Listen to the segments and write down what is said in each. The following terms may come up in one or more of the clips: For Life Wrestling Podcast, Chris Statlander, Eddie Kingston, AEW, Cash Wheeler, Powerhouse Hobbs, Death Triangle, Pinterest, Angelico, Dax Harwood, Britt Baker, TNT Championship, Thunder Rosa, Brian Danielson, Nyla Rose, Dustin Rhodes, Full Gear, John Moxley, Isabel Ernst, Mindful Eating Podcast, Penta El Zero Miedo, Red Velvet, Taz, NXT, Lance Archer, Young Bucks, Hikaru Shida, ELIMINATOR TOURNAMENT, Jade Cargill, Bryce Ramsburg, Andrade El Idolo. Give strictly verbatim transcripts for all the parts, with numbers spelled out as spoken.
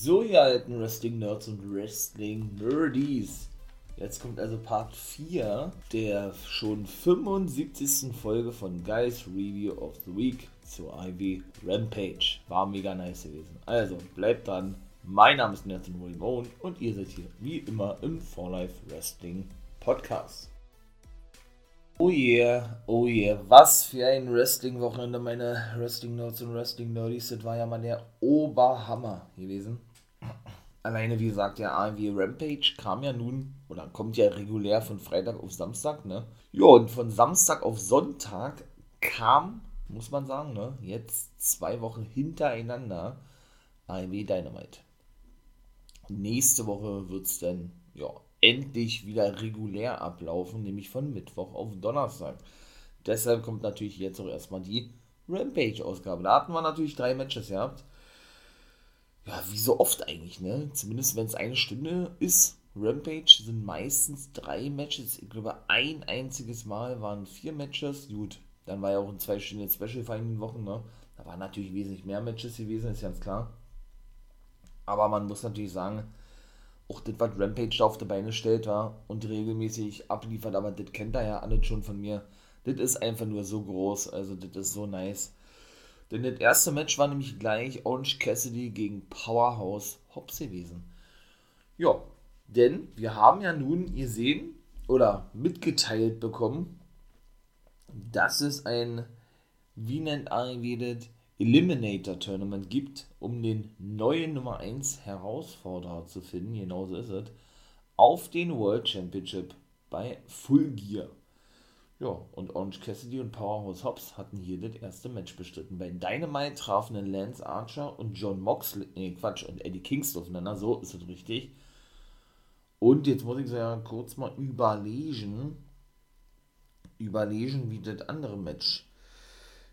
So, ihr alten Wrestling-Nerds und Wrestling-Nerdies. Jetzt kommt also Part vier der schon fünfundsiebzigsten Folge von Guys Review of the Week zur I W Rampage. War mega nice gewesen. Also, bleibt dran. Mein Name ist Nelson William und ihr seid hier wie immer im four life Wrestling Podcast. Oh yeah, oh yeah, was für ein Wrestling-Wochenende, meine Wrestling-Nerds und Wrestling-Nerdies. Das war ja mal der Oberhammer gewesen. Alleine, wie gesagt, der A E W Rampage kam ja nun, oder kommt ja regulär von Freitag auf Samstag, ne? Ja, und von Samstag auf Sonntag kam, muss man sagen, ne, jetzt zwei Wochen hintereinander A E W Dynamite. Nächste Woche wird es dann, ja, endlich wieder regulär ablaufen, nämlich von Mittwoch auf Donnerstag. Deshalb kommt natürlich jetzt auch erstmal die Rampage-Ausgabe. Da hatten wir natürlich drei Matches gehabt. Ja, wie so oft eigentlich, ne? Zumindest wenn es eine Stunde ist. Rampage sind meistens drei Matches. Ich glaube, ein einziges Mal waren vier Matches. Gut, dann war ja auch ein zwei Stunden Special vor einigen Wochen, ne? Da waren natürlich wesentlich mehr Matches gewesen, ist ganz klar. Aber man muss natürlich sagen, auch das, was Rampage da auf die Beine stellt, war und regelmäßig abliefert, aber das kennt er ja alles schon von mir. Das ist einfach nur so groß, also das ist so nice. Denn das erste Match war nämlich gleich Orange Cassidy gegen Powerhouse Hobbs gewesen. Ja, denn wir haben ja nun gesehen oder mitgeteilt bekommen, dass es ein, wie nennt A E W das, Eliminator-Tournament gibt, um den neuen Nummer eins Herausforderer zu finden, genauso ist es, auf den World Championship bei Full Gear. Ja, und Orange Cassidy und Powerhouse Hobbs hatten hier das erste Match bestritten. Bei Dynamite trafen dann Lance Archer und John Moxley, nee, Quatsch, und Eddie Kingston aufeinander, so ist es richtig. Und jetzt muss ich ja kurz mal überlegen, überlegen, wie das andere Match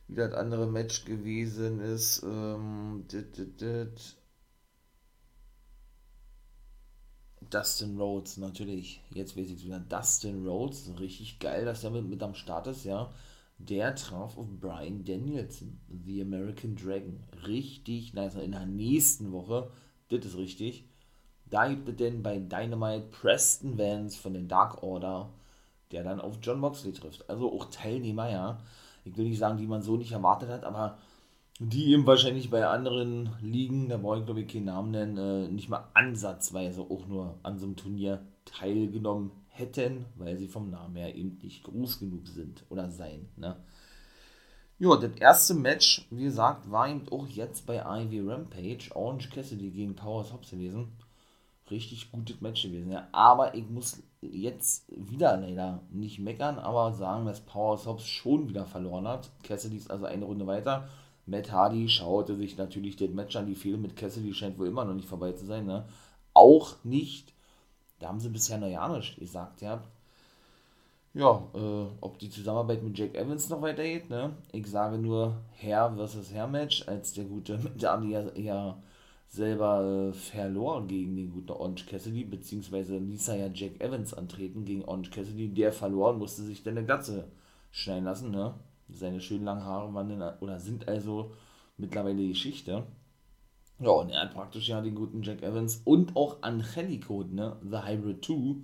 wie das andere Match gewesen ist. Ähm, dit, dit, dit. Dustin Rhodes, natürlich. Jetzt weiß ich es wieder. Dustin Rhodes, richtig geil, dass er mit, mit am Start ist, ja. Der traf auf Brian Danielson, The American Dragon. Richtig nice. In der nächsten Woche, das ist richtig, da gibt es denn bei Dynamite Preston Vance von den Dark Order, der dann auf John Moxley trifft. Also auch Teilnehmer, ja. Ich will nicht sagen, die man so nicht erwartet hat, aber die eben wahrscheinlich bei anderen Ligen, da brauche ich glaube ich keinen Namen nennen, äh, nicht mal ansatzweise auch nur an so einem Turnier teilgenommen hätten, weil sie vom Namen her eben nicht groß genug sind oder sein. Ne? Ja, das erste Match, wie gesagt, war eben auch jetzt bei A E W Rampage, Orange Cassidy gegen Powerhouse Hobbs gewesen. Richtig gutes Match gewesen, ja. Aber ich muss jetzt wieder leider nicht meckern, aber sagen, dass Powerhouse Hobbs schon wieder verloren hat. Cassidy ist also eine Runde weiter. Matt Hardy schaute sich natürlich den Match an, die Fehde mit Cassidy scheint wohl immer noch nicht vorbei zu sein, ne? Auch nicht, da haben sie bisher noch ja nichts gesagt, ja. Ja, äh, ob die Zusammenarbeit mit Jack Evans noch weitergeht, ne? Ich sage nur Herr versus Herr Match, als der gute Matt Hardy ja, ja selber äh, verlor gegen den guten Orange Cassidy, beziehungsweise ließ er ja Jack Evans antreten gegen Orange Cassidy, der verlor und musste sich dann eine Glatze schneiden lassen, ne? Seine schönen langen Haare waren denn, oder sind also mittlerweile Geschichte. Ja, und er hat praktisch ja den guten Jack Evans und auch Angelico, ne? The Hybrid zwei,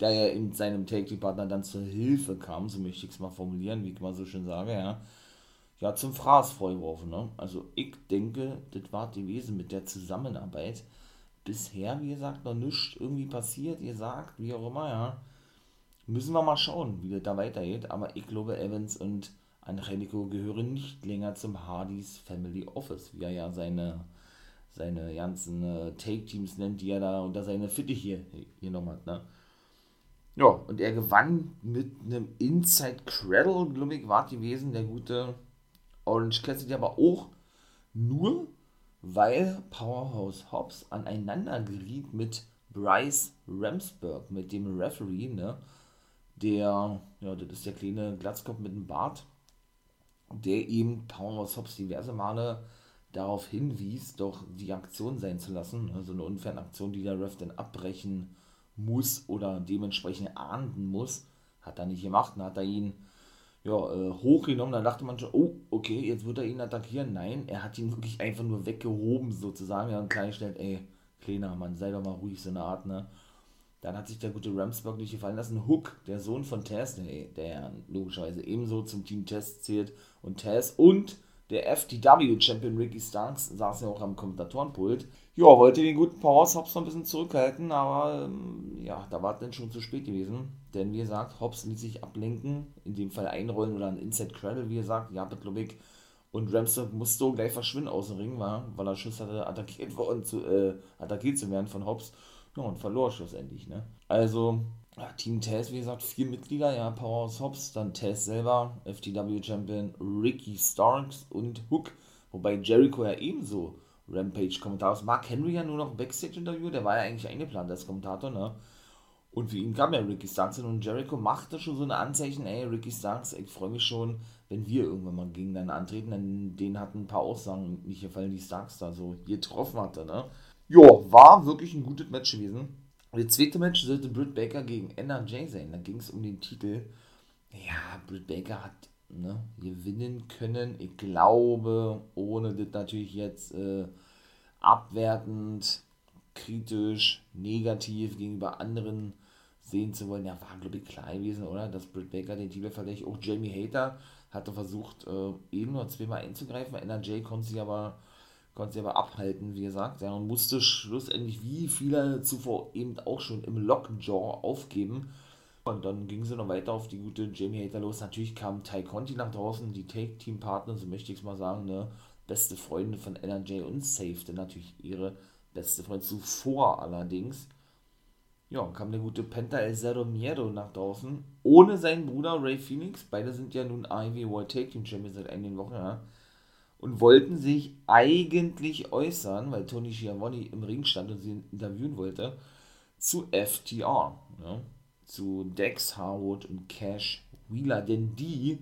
der ja in seinem Tag-Team-Partner dann zur Hilfe kam, so möchte ich es mal formulieren, wie ich mal so schön sage, ja. Ja, zum Fraß vorgeworfen, ne? Also ich denke, das war die Wesen mit der Zusammenarbeit. Bisher, wie gesagt, noch nichts irgendwie passiert, ihr sagt, wie auch immer, ja. Müssen wir mal schauen, wie das da weitergeht. Aber ich glaube, Evans und Angelico gehören nicht länger zum Hardys Family Office, wie er ja seine, seine ganzen äh, Take-Teams nennt, die er da unter seine Fittiche hier, hier noch hat, ne? Ja, und er gewann mit einem Inside Cradle, glaube ich, war gewesen, der gute Orange Cassidy, aber auch nur, weil Powerhouse Hobbs aneinander geriet mit Bryce Ramsburg, mit dem Referee, ne, der, ja, das ist der kleine Glatzkopf mit dem Bart, der eben Powerhouse Hobbs diverse Male darauf hinwies, doch die Aktion sein zu lassen, also eine unfaire Aktion, die der Ref dann abbrechen muss oder dementsprechend ahnden muss, hat er nicht gemacht, dann hat er ihn ja, äh, hochgenommen, dann dachte man schon, oh, okay, jetzt wird er ihn attackieren. Nein, er hat ihn wirklich einfach nur weggehoben, sozusagen, ja, und klargestellt, ey, kleiner Mann, sei doch mal ruhig, so eine Art, ne? Dann hat sich der gute Ramsberg nicht gefallen lassen. Hook, der Sohn von Taz, der logischerweise ebenso zum Team Taz zählt, und Taz und der F T W-Champion Ricky Starks saß ja auch am Kommentatorenpult. Ja, wollte den guten Powerhouse Hobbs noch ein bisschen zurückhalten, aber ähm, ja, da war es dann schon zu spät gewesen. Denn wie gesagt, Hobbs ließ sich ablenken, in dem Fall einrollen oder ein Inside Cradle, wie gesagt, ja, Petlobik. Und Ramsberg musste gleich verschwinden aus dem Ring, war, weil er Schuss hatte, attackiert worden zu, äh, attackiert zu werden von Hobbs. Ja, und verlor schlussendlich, ne? Also, ja, Team Taz, wie gesagt, vier Mitglieder, ja, Powerhouse Hobbs, dann Taz selber, F T W-Champion Ricky Starks und Hook, wobei Jericho ja ebenso Rampage-Kommentar ist. Mark Henry ja nur noch Backstage-Interview, der war ja eigentlich eingeplant als Kommentator, ne? Und für ihn kam ja Ricky Starks hin und Jericho machte schon so ein Anzeichen, ey, Ricky Starks, ich freue mich schon, wenn wir irgendwann mal gegeneinander antreten, denn denen hatten ein paar Aussagen nicht gefallen, die Starks da so getroffen hatte, ne? Jo, war wirklich ein gutes Match gewesen. Der zweite Match sollte Britt Baker gegen Anna Jay sein. Da ging es um den Titel. Ja, Britt Baker hat ne, gewinnen können. Ich glaube, ohne das natürlich jetzt äh, abwertend, kritisch, negativ gegenüber anderen sehen zu wollen. Ja, war, glaube ich, klar gewesen, oder? Dass Britt Baker den Titel verteidigt. Auch Jamie Hayter hatte versucht, äh, eben nur zweimal einzugreifen. Anna Jay konnte sie aber... konnte sie aber abhalten, wie gesagt, ja, und musste schlussendlich, wie viele zuvor eben auch schon, im Lockjaw aufgeben. Und dann ging sie noch weiter auf die gute Jamie Hayter los. Natürlich kam Ty Conti nach draußen, die Take-Team-Partner, so möchte ich es mal sagen, ne, beste Freundin von Anna Jay und safete natürlich ihre beste Freundin zuvor allerdings. Ja, kam der gute Penta El Zero Miedo nach draußen, ohne seinen Bruder Ray Phoenix. Beide sind ja nun I W World Take-Team-Champions seit einigen Wochen, ja. Und wollten sich eigentlich äußern, weil Tony Schiavone im Ring stand und sie interviewen wollte, zu F T R, ne? Zu Dax Harwood und Cash Wheeler. Denn die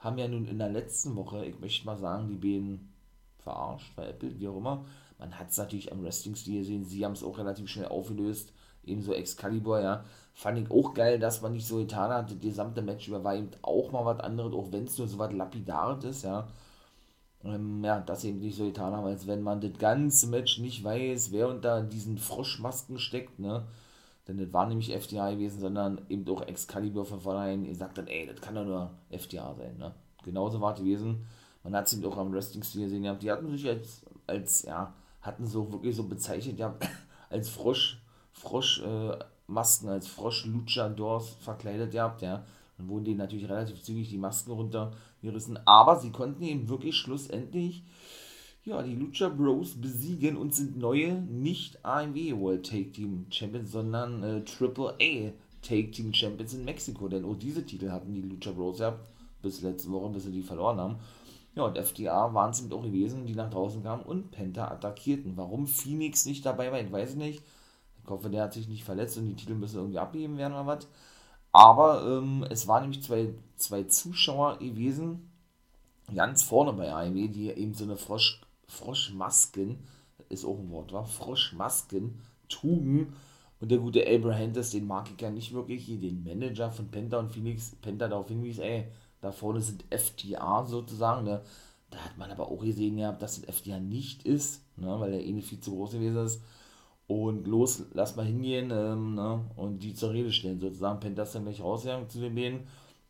haben ja nun in der letzten Woche, ich möchte mal sagen, die beiden verarscht, veräppelt, wie auch immer. Man hat es natürlich am Wrestling-Stil gesehen, sie haben es auch relativ schnell aufgelöst. Ebenso Excalibur, ja. Fand ich auch geil, dass man nicht so getan hat. Das gesamte Match über war eben auch mal was anderes, auch wenn es nur so was Lapidares ist, ja. Ja, dass sie eben nicht so getan haben, als wenn man das ganze Match nicht weiß, wer unter diesen Froschmasken steckt, ne? Denn das war nämlich F T A gewesen, sondern eben auch Excalibur von vornherein. Ihr sagt dann, ey, das kann doch nur F T A sein, ne? Genauso war es gewesen. Man hat es eben auch am Wrestling-Stil gesehen gehabt. Die hatten sich als, als, ja, hatten so wirklich so bezeichnet, ja, als Frosch, Froschmasken, äh, als Frosch-Luchadors verkleidet gehabt, ja. Dann wurden denen natürlich relativ zügig die Masken runtergerissen, aber sie konnten eben wirklich schlussendlich ja, die Lucha Bros besiegen und sind neue, nicht A E W World Tag Team Champions, sondern äh, A A A Tag Team Champions in Mexiko, denn auch diese Titel hatten die Lucha Bros ja bis letzte Woche, bis sie die verloren haben. Ja, und F T A waren es eben auch gewesen, die nach draußen kamen und Penta attackierten. Warum Phoenix nicht dabei war, ich weiß nicht. Ich hoffe, der hat sich nicht verletzt und die Titel müssen irgendwie abgegeben werden oder was. Aber ähm, es waren nämlich zwei, zwei Zuschauer gewesen, ganz vorne bei A E W, die eben so eine Frosch, Froschmasken, ist auch ein Wort, war Froschmasken trugen. Und der gute Abraham, den mag ich ja nicht wirklich, hier den Manager von Penta und Phoenix, Penta darauf hinwies, ey, da vorne sind F T A sozusagen, ne? Da hat man aber auch gesehen gehabt, dass das F T A nicht ist, ne? Weil der eh viel zu groß gewesen ist. Und los, lass mal hingehen ähm, ne? Und die zur Rede stellen sozusagen. Penta ist dann gleich rausgegangen zu den beiden,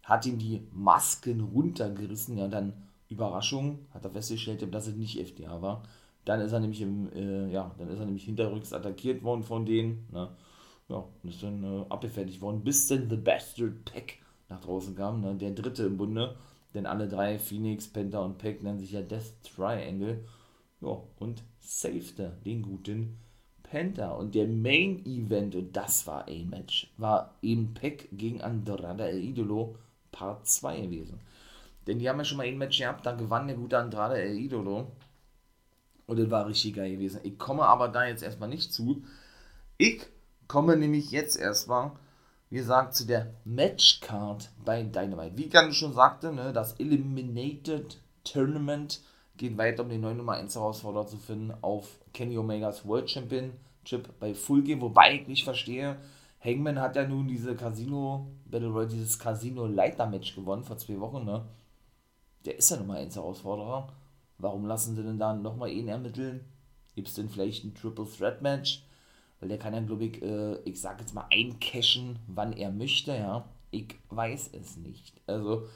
hat ihm die Masken runtergerissen. Ja, und dann, Überraschung, hat er festgestellt, dass es nicht F D A war. Dann ist er nämlich im, äh, ja, dann ist er nämlich hinterrücks attackiert worden von denen. Ne? Ja, und ist dann äh, abgefertigt worden, bis dann The Bastard Pack nach draußen kam. Ne? Der dritte im Bunde, denn alle drei, Phoenix, Penta und Pack, nennen sich ja Death Triangle. Ja, und savete den guten Penta. Und der Main Event, und das war ein Match, war eben Pac gegen Andrade El Idolo Part zwei gewesen. Denn die haben ja schon mal ein Match gehabt, da gewann der gute Andrade El Idolo. Und das war richtig geil gewesen. Ich komme aber da jetzt erstmal nicht zu. Ich komme nämlich jetzt erstmal, wie gesagt, zu der Matchcard bei Dynamite. Wie ich gerade schon sagte, ne, das Eliminated Tournament geht weiter, um den neuen Nummer eins Herausforderer zu finden auf Kenny Omegas World Championship bei Full Gear, wobei ich nicht verstehe, Hangman hat ja nun diese Casino Battle Royale, dieses Casino Leiter Match gewonnen vor zwei Wochen, ne? Der ist ja Nummer eins Herausforderer. Warum lassen sie denn da nochmal ihn ermitteln? Gibt es denn vielleicht ein Triple Threat Match? weil der kann dann, glaube ich, äh, ich sag jetzt mal, eincashen, wann er möchte, ja. Ich weiß es nicht. Also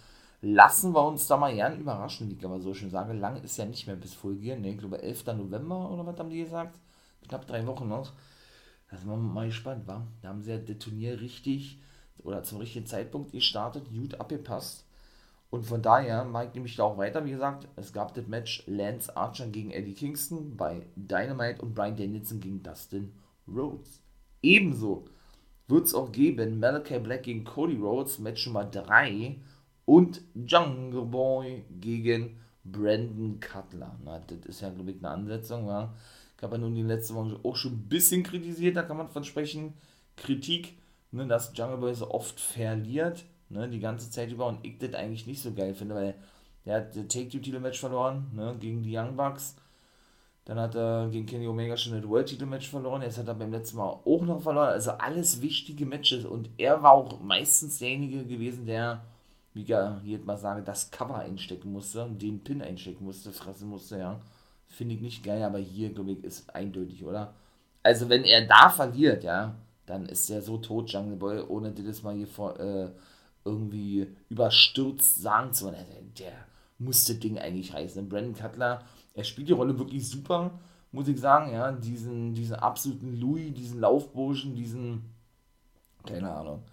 lassen wir uns da mal gern überraschen, wie ich aber so schön sage. Lang ist ja nicht mehr bis Full Gear. Ne, ich glaube elfter November oder was haben die gesagt? Knapp drei Wochen noch. Da sind wir mal gespannt, wa? Da haben sie ja das Turnier richtig oder zum richtigen Zeitpunkt gestartet, gut abgepasst. Und von daher mag ich nämlich da auch weiter, wie gesagt, es gab das Match Lance Archer gegen Eddie Kingston bei Dynamite und Brian Danielson gegen Dustin Rhodes. Ebenso wird es auch geben Malakai Black gegen Cody Rhodes, Match Nummer drei, und Jungle Boy gegen Brandon Cutler. Na, das ist ja, glaube ich, eine Ansetzung, ja. Ich habe ja nun die letzte Woche auch schon ein bisschen kritisiert, da kann man von sprechen, Kritik, ne, dass Jungle Boy so oft verliert, ne, die ganze Zeit über, und ich das eigentlich nicht so geil finde, weil der hat das Take-Two-Titel-Match verloren, ne, gegen die Young Bucks, dann hat er gegen Kenny Omega schon das World-Titel-Match verloren, jetzt hat er beim letzten Mal auch noch verloren, also alles wichtige Matches, und er war auch meistens derjenige gewesen, der, wie ich ja jedes Mal sage, das Cover einstecken musste, den Pin einstecken musste, fressen musste, ja, finde ich nicht geil, aber hier, glaube ich, ist eindeutig, oder? Also wenn er da verliert, ja, dann ist er so tot, Jungle Boy, ohne das mal hier vor, äh, irgendwie überstürzt sagen zu wollen, der muss das Ding eigentlich reißen. Und Brandon Cutler, er spielt die Rolle wirklich super, muss ich sagen, ja, diesen, diesen absoluten Louis, diesen Laufburschen, diesen, keine Ahnung,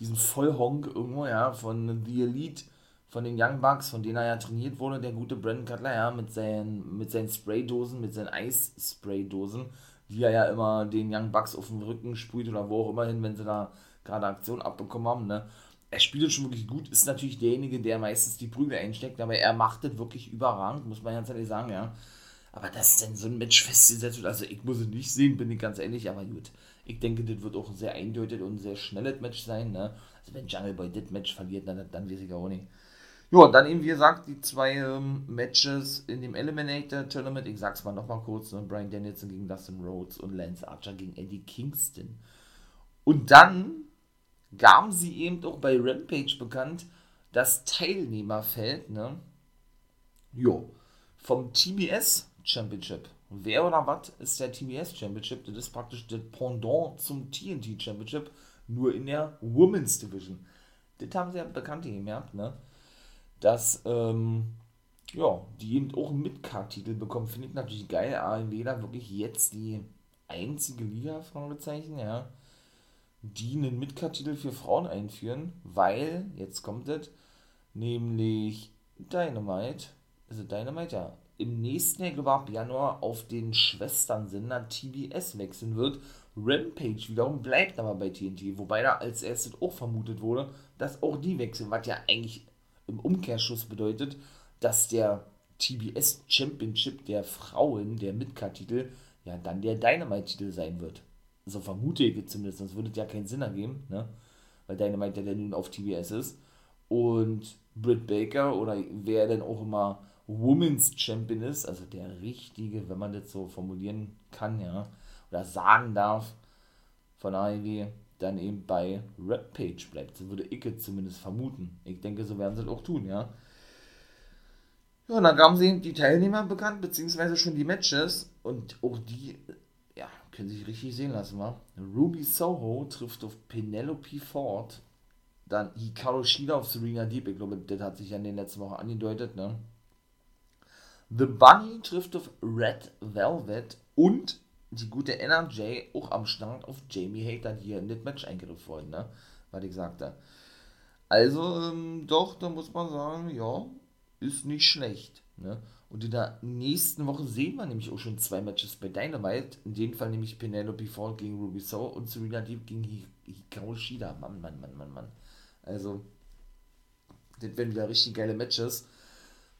diesen Vollhonk irgendwo, ja, von The Elite, von den Young Bucks, von denen er ja trainiert wurde, der gute Brandon Cutler, ja, mit seinen, mit seinen Spraydosen, mit seinen Eisspraydosen, die er ja immer den Young Bucks auf dem Rücken sprüht oder wo auch immer hin, wenn sie da gerade Aktion abbekommen haben, ne. Er spielt schon wirklich gut, ist natürlich derjenige, der meistens die Prügel einsteckt, aber er macht das wirklich überragend, muss man ganz ehrlich sagen, ja. Aber dass denn so ein Match festgesetzt wird, also ich muss es nicht sehen, bin ich ganz ehrlich, aber gut. Ich denke, das wird auch ein sehr eindeutig und ein sehr schnelles Match sein, ne. Also wenn Jungle Boy das Match verliert, dann, dann weiß ich auch nicht. Ja, dann eben, wie gesagt, die zwei ähm, Matches in dem Eliminator-Tournament, ich sag's mal nochmal kurz, ne? Brian Danielson gegen Dustin Rhodes und Lance Archer gegen Eddie Kingston. Und dann gaben sie eben auch bei Rampage bekannt, das Teilnehmerfeld, ne, jo, vom T B S Championship. Wer oder was ist der T B S Championship? Das ist praktisch das Pendant zum T N T Championship, nur in der Women's Division. Das haben sie ja bekannt gemerkt, ne, dass, ähm, ja, die eben auch einen Mid-Card-Titel bekommen, finde ich natürlich geil, A M W da wirklich jetzt die einzige Liga, Fragezeichen, ja, die einen Midcard-Titel für Frauen einführen, weil, jetzt kommt das, nämlich Dynamite, also Dynamite, ja, im nächsten Jahr, glaube ich, ab Januar auf den Schwesternsender T B S wechseln wird. Rampage wiederum bleibt aber bei T N T, wobei da als erstes auch vermutet wurde, dass auch die wechseln, was ja eigentlich im Umkehrschluss bedeutet, dass der T B S Championship der Frauen, der Midcard-Titel, ja dann der Dynamite-Titel sein wird. So vermute ich zumindest, sonst würde es ja keinen Sinn ergeben, ne? Weil Dynamite ja nun auf T B S ist. Und Britt Baker oder wer denn auch immer Women's Champion ist, also der richtige, wenn man das so formulieren kann, ja, oder sagen darf, von A E W, dann eben bei Rampage bleibt. So würde ich jetzt zumindest vermuten. Ich denke, so werden sie das auch tun, ja. Ja, und dann gaben sie die Teilnehmer bekannt, beziehungsweise schon die Matches, und auch die, ja, können sich richtig sehen lassen, wa? Ruby Soho trifft auf Penelope Ford. Dann Hikaru Shida auf Serena Deeb. Ich glaube, das hat sich ja in den letzten Wochen angedeutet, ne? The Bunny trifft auf Red Velvet. Und die gute Anna Jay auch am Start auf Jamie Hayter, die hier in das Match eingegriffen wurde, ne? Was ich sagte. Also, ähm, doch, da muss man sagen, ja, ist nicht schlecht, ne? Und in der nächsten Woche sehen wir nämlich auch schon zwei Matches bei Dynamite. In dem Fall nämlich Penelope Ford gegen Ruby Soho und Serena Deeb gegen Hikaru Shida. Mann, Mann, Mann, Mann, Mann. Also, das werden wieder richtig geile Matches.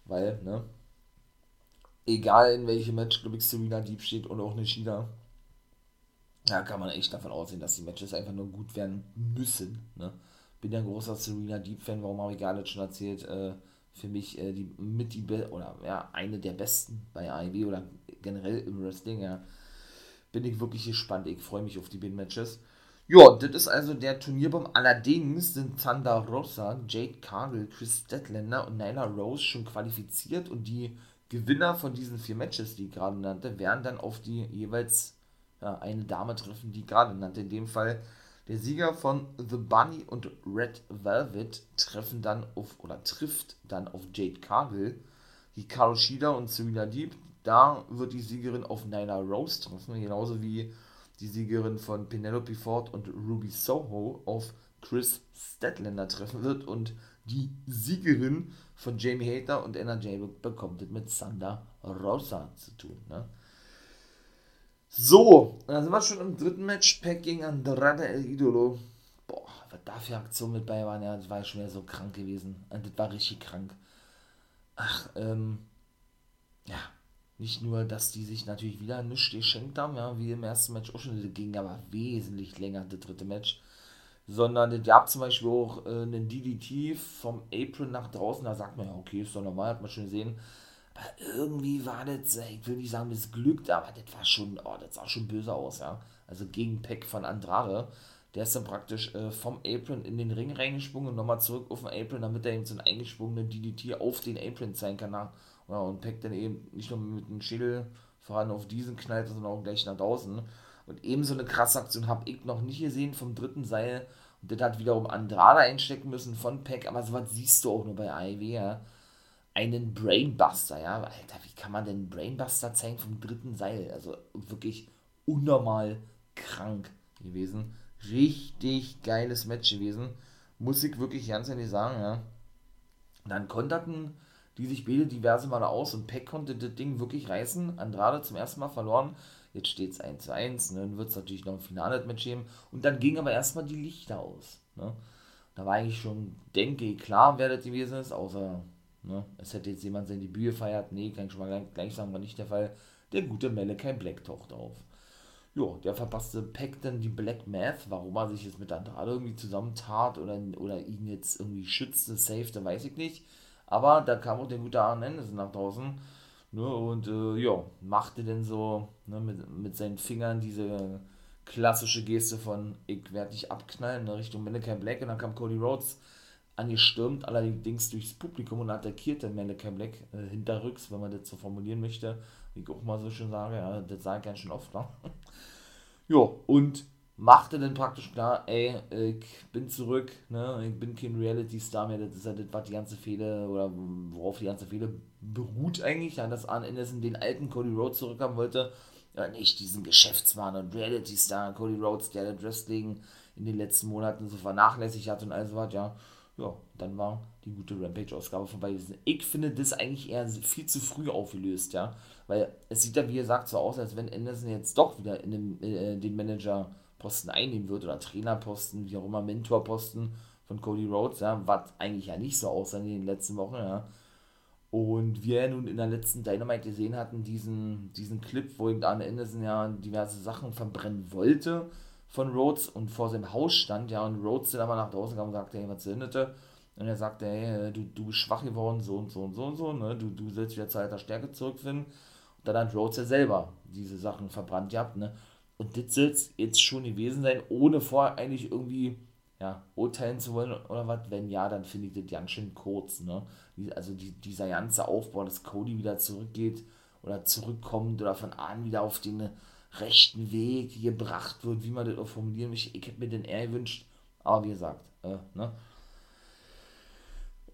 Weil, ne, egal in welchem Match, glaube ich, Serena Deeb steht und auch eine Shida, da kann man echt davon ausgehen, dass die Matches einfach nur gut werden müssen, ne. Bin ja ein großer Serena Deeb-Fan, warum habe ich gar nicht schon erzählt, äh, für mich äh, die mit die Be- oder ja eine der besten bei A E W oder generell im Wrestling, ja, bin ich wirklich gespannt. Ich freue mich auf die beiden Matches. Ja, das ist also der Turnierbaum. Allerdings sind Thunder Rosa, Jade Cargill, Chris Statlander und Nyla Rose schon qualifiziert, und die Gewinner von diesen vier Matches, die ich gerade nannte, werden dann auf die jeweils ja, eine Dame treffen, die gerade nannte. In dem Fall der Sieger von The Bunny und Red Velvet treffen dann auf, oder trifft dann auf Jade Cargill, Hikaru Shida und Serena Deeb. Da wird die Siegerin auf Nyla Rose treffen, genauso wie die Siegerin von Penelope Ford und Ruby Soho auf Chris Statlander treffen wird, und die Siegerin von Jamie Hayter und Anna Jay bekommt es mit Thunder Rosa zu tun. Ne? So, dann sind wir schon im dritten Match. Pac gegen Andrade El Idolo. Boah, was da für Aktionen mit bei waren, ja, das war schon wieder so krank gewesen. Und das war richtig krank. Ach, ähm, ja, nicht nur, dass die sich natürlich wieder nichts geschenkt haben, ja, wie im ersten Match auch schon, das ging aber wesentlich länger, das dritte Match. Sondern es gab zum Beispiel auch äh, einen D D T vom Apron nach draußen, da sagt man ja, okay, ist doch normal, hat man schon gesehen. Aber irgendwie war das, ich will nicht sagen missglückt, aber das war schon, oh, das sah schon böse aus, ja. Also gegen Pack von Andrade, der ist dann praktisch äh, vom Apron in den Ring reingesprungen und nochmal zurück auf den Apron, damit er eben so einen eingesprungenen D D T auf den Apron zeigen kann. Na? Ja, und Pack dann eben nicht nur mit dem Schädel voran auf diesen knallt, sondern auch gleich nach draußen. Und eben so eine krasse Aktion habe ich noch nicht gesehen vom dritten Seil. Und das hat wiederum Andrade einstecken müssen von Pack. Aber sowas siehst du auch nur bei A E W, ja. Einen Brainbuster, ja. Alter, wie kann man denn einen Brainbuster zeigen vom dritten Seil? Also wirklich unnormal krank gewesen. Richtig geiles Match gewesen. Muss ich wirklich ganz ehrlich sagen, ja. Und dann konterten die sich beide diverse Male aus. Und Pack konnte das Ding wirklich reißen. Andrade zum ersten Mal verloren. Jetzt steht es eins zu eins, ne? Dann wird es natürlich noch ein Finale-Match geben. Und dann ging aber erstmal die Lichter aus. Ne? Da war eigentlich schon, denke ich, klar, wer das gewesen ist, außer, ne, es hätte jetzt jemand sein Debüt gefeiert. Nee, kann ich schon mal gleich, gleich sagen, war nicht der Fall. Der gute Malakai Black taucht auf. Jo, der verpasste Pack dann die Black Math. Warum er sich jetzt mit Andrade irgendwie zusammentat oder, oder ihn jetzt irgendwie schützte, safete, weiß ich nicht. Aber da kam auch der gute Arn Anderson nach draußen. Ne, und äh, ja, machte denn so, ne, mit, mit seinen Fingern diese klassische Geste von ich werde dich abknallen, ne, Richtung Malakai Black, und dann kam Cody Rhodes angestürmt, allerdings durchs Publikum, und attackierte Malakai Black äh, hinterrücks, wenn man das so formulieren möchte, wie ich auch mal so schön sage, ja, das sage ich ganz schön oft, ne? Ja, und machte dann praktisch klar, ey, ich bin zurück, ne, ich bin kein Reality-Star mehr, das ist ja das, was die ganze Fehde, oder worauf die ganze Fehde beruht eigentlich, ja, dass Arn Anderson den alten Cody Rhodes zurückhaben wollte, ja, nicht diesen Geschäftsmann und Reality-Star Cody Rhodes, der das Wrestling in den letzten Monaten so vernachlässigt hat und all so was, ja, ja, dann war die gute Rampage-Ausgabe vorbei gewesen. Ich finde das eigentlich eher viel zu früh aufgelöst, ja, weil es sieht ja, wie gesagt, so aus, als wenn Anderson jetzt doch wieder in dem, äh, den Manager Posten einnehmen wird, oder Trainerposten, wie auch immer, Mentorposten von Cody Rhodes, ja, was eigentlich ja nicht so aussah in den letzten Wochen, ja. Und wir ja nun in der letzten Dynamite gesehen hatten, diesen, diesen Clip, wo eben Arn Anderson ja diverse Sachen verbrennen wollte von Rhodes und vor seinem Haus stand, ja, und Rhodes dann aber nach draußen kam und sagte, hey, was zündete? Und er sagte, hey, du, du bist schwach geworden, so und so und so und so, ne, du, du sollst wieder zur alter Stärke zurückfinden. Und dann hat Rhodes ja selber diese Sachen verbrannt gehabt, ne. Und das soll es jetzt schon gewesen sein, ohne vorher eigentlich irgendwie, ja, urteilen zu wollen oder was. Wenn ja, dann finde ich das ganz schön kurz, ne? Also die, dieser ganze Aufbau, dass Cody wieder zurückgeht oder zurückkommt oder von Arn wieder auf den rechten Weg gebracht wird, wie man das auch formulieren möchte. Ich hätte mir den eher gewünscht, aber wie gesagt, äh, ne?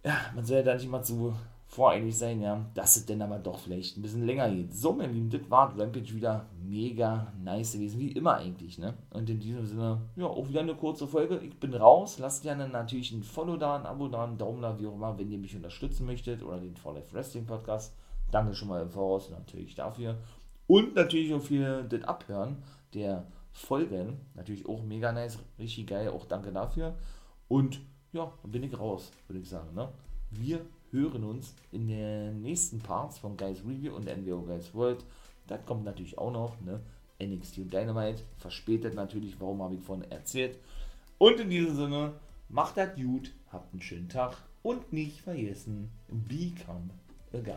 Ja, man soll ja da nicht mal zu voreilig sein, ja, dass es denn aber doch vielleicht ein bisschen länger geht. So, mein Lieben, das war Rampage wieder mega nice gewesen, wie immer eigentlich, ne? Und in diesem Sinne, ja, auch wieder eine kurze Folge. Ich bin raus. Lasst gerne natürlich ein Follow da, ein Abo da, einen Daumen da, wie auch immer, wenn ihr mich unterstützen möchtet oder den For Life Wrestling Podcast. Danke schon mal im Voraus natürlich dafür. Und natürlich auch für das Abhören der Folgen. Natürlich auch mega nice, richtig geil, auch danke dafür. Und ja, dann bin ich raus, würde ich sagen, ne? Wir hören uns in den nächsten Parts von Guys Review und N W O Guys World. Das kommt natürlich auch noch, ne? N X T und Dynamite, verspätet natürlich, warum habe ich vorhin erzählt. Und in diesem Sinne, macht das gut, habt einen schönen Tag und nicht vergessen, become a guy.